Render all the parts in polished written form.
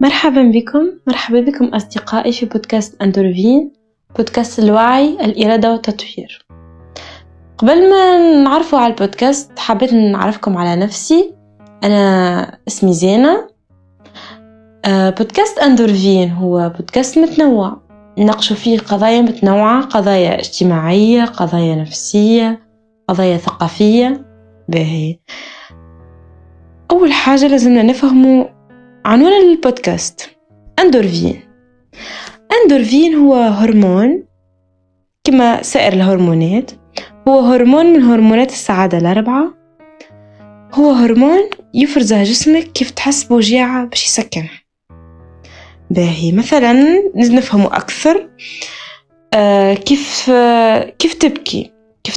مرحبا بكم أصدقائي في بودكاست أندورفين، بودكاست الوعي، الإرادة والتطوير. قبل ما نعرفوا على البودكاست حبيت نعرفكم على نفسي. أنا اسمي زينة. بودكاست أندورفين هو بودكاست متنوع نناقشوا فيه قضايا متنوعة، قضايا اجتماعية، قضايا نفسية، قضايا ثقافية. باهي، أول حاجة لازمنا نفهموا عنوان البودكاست. أندورفين هو هرمون كما سائر الهرمونات، هو هرمون من هرمونات السعادة الأربعة. هو هرمون يفرزه جسمك كيف تحس بوجيعة باش يسكنها. باهي، مثلا نفهموا أكثر. كيف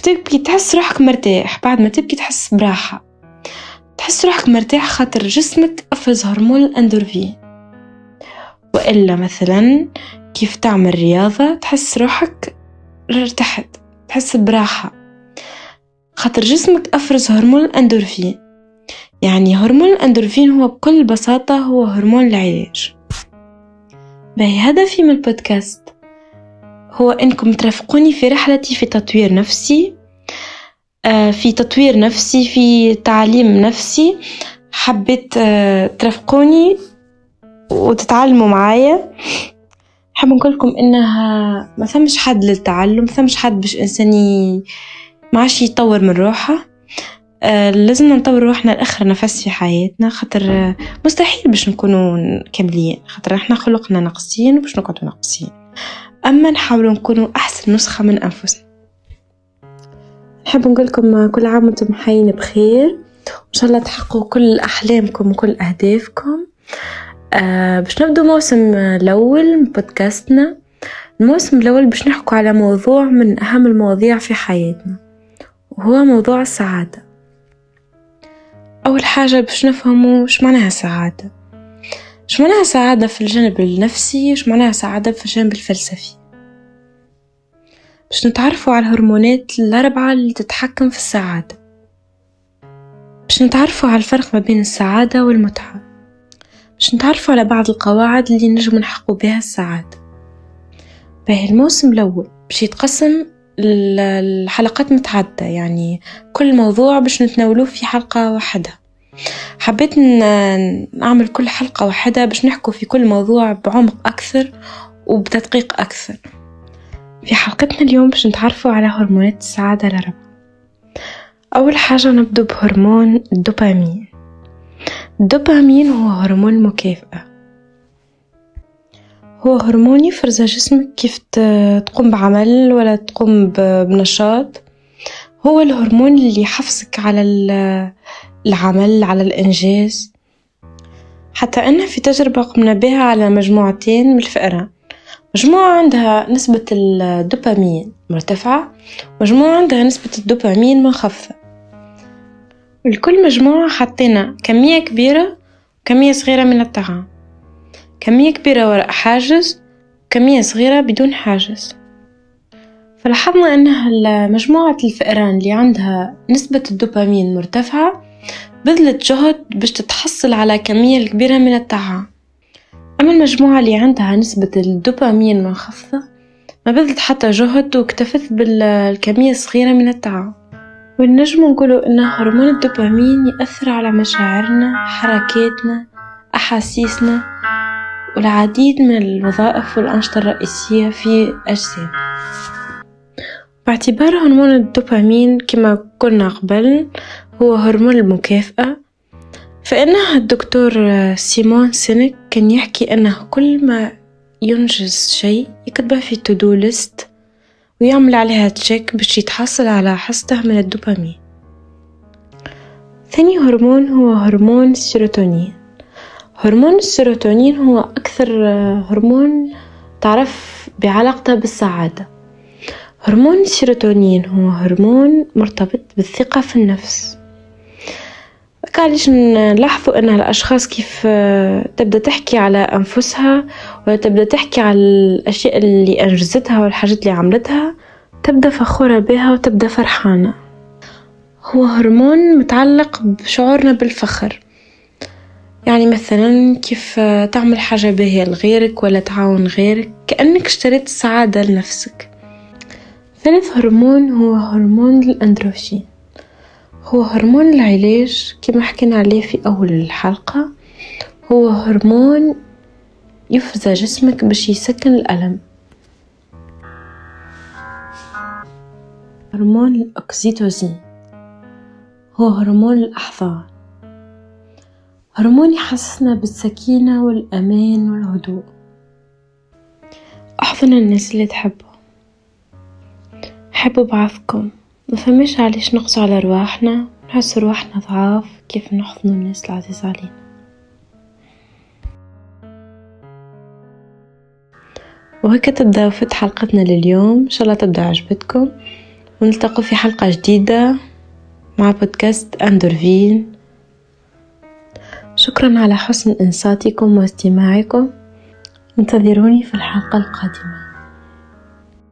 تبكي تحس روحك مرتاح، بعد ما تبكي تحس براحة، تحس روحك مرتاح خاطر جسمك أفرز هرمون الأندورفين. وإلا مثلا كيف تعمل رياضة تحس روحك ارتحت، تحس براحة خاطر جسمك أفرز هرمون الأندورفين. يعني هرمون الأندورفين هو بكل بساطة هو هرمون العلاج. باهي، هدفي من البودكاست هو أنكم ترافقوني في رحلتي في تطوير نفسي، في تعليم نفسي. حبيت ترافقوني وتتعلموا معايا. حاب نقول لكم انها ما ثمش حد للتعلم، ثمش حد باش انساني ما عادش يطور من روحه. لازم نطور روحنا لاخر نفس في حياتنا خاطر مستحيل باش نكونوا كاملين، خاطر احنا خلقنا ناقصين وباش نقعدوا ناقصين. اما نحاولوا نكونوا احسن نسخه من انفسنا. نحب نقول لكم كل عام وانتم حيين بخير، ان شاء الله تحققوا كل احلامكم وكل اهدافكم. باش نبدو موسم الاول من بودكاستنا. الموسم الاول باش نحكوا على موضوع من اهم المواضيع في حياتنا وهو موضوع السعاده. اول حاجه باش نفهموا ايش معناها سعاده في الجانب النفسي، ايش معناها سعاده في الجانب الفلسفي، باش نتعرفوا على الهرمونات الاربعه اللي تتحكم في السعاده، باش نتعرفوا على الفرق ما بين السعاده والمتعه، باش نتعرفوا على بعض القواعد اللي نجم نحققوا بها السعاده. باهي، الموسم الاول باش يتقسم الحلقات متعدده، يعني كل موضوع باش نتناولوه في حلقه واحده. حبيت نعمل كل حلقه واحده باش نحكوا في كل موضوع بعمق اكثر وبتدقيق اكثر. في حلقتنا اليوم باش نتعرفوا على هرمونات السعاده الاربعه. اول حاجه نبدأ بهرمون الدوبامين. الدوبامين هو هرمون المكافأة، هو هرمون يفرز جسمك كيف تقوم بعمل ولا تقوم بنشاط. هو الهرمون اللي يحفزك على العمل، على الإنجاز. حتى أنها في تجربة قمنا بها على مجموعتين من الفئران، مجموعة عندها نسبة الدوبامين مرتفعة، مجموعة عندها نسبة الدوبامين منخفضة. لكل مجموعة حطينا كمية كبيرة وكمية صغيرة من الطعام، كمية كبيرة وراء حاجز وكمية صغيرة بدون حاجز. فلاحظنا أنها مجموعة الفئران اللي عندها نسبة الدوبامين مرتفعة بذلت جهد باش تتحصل على كمية الكبيرة من الطعام. أما المجموعة اللي عندها نسبة الدوبامين منخفضة ما بذلت حتى جهد واكتفت بالكمية الصغيرة من الطعام. ونجم نقولوا ان هرمون الدوبامين يأثر على مشاعرنا، حركاتنا، احاسيسنا والعديد من الوظائف والانشطه الرئيسيه في اجسامنا. باعتبار هرمون الدوبامين كما قلنا قبل هو هرمون المكافأة، فانه الدكتور سيمون سينك كان يحكي انه كل ما ينجز شيء يكتبه في تودو ليست ويعمل عليها تشيك باش يتحصل على حصته من الدوبامين. ثاني هرمون هو هرمون السيروتونين. هرمون السيروتونين هو أكثر هرمون تعرف بعلاقته بالسعادة. هرمون السيروتونين هو هرمون مرتبط بالثقة في النفس. كاليش نلاحظوا أن الأشخاص كيف تبدأ تحكي على أنفسها وتبدأ تحكي على الأشياء اللي أنجزتها والحاجات اللي عملتها تبدأ فخورة بها وتبدأ فرحانة. هو هرمون متعلق بشعورنا بالفخر، يعني مثلا كيف تعمل حاجة باهية لغيرك ولا تعاون غيرك، كأنك اشتريت السعادة لنفسك. ثالث هرمون هو هرمون الأندروجين، هو هرمون العلاج كما حكينا عليه في أول الحلقة. هو هرمون يفرز جسمك باش يسكن الألم. هرمون الاكسيتوسين هو هرمون الأحضان، هرمون يحسسنا بالسكينة والأمان والهدوء. أحضن الناس اللي تحبوا، حبوا بعضكم، ما فماش علاش نقصوا على رواحنا، نحس رواحنا ضعاف كيف نحضنوا الناس العزيز علينا. وهكا تبدأ وفت حلقتنا لليوم، إن شاء الله تبدأ عجبتكم، ونلتقوا في حلقة جديدة مع بودكاست أندورفين. شكرا على حسن إنصاتكم واستماعكم، انتظروني في الحلقة القادمة.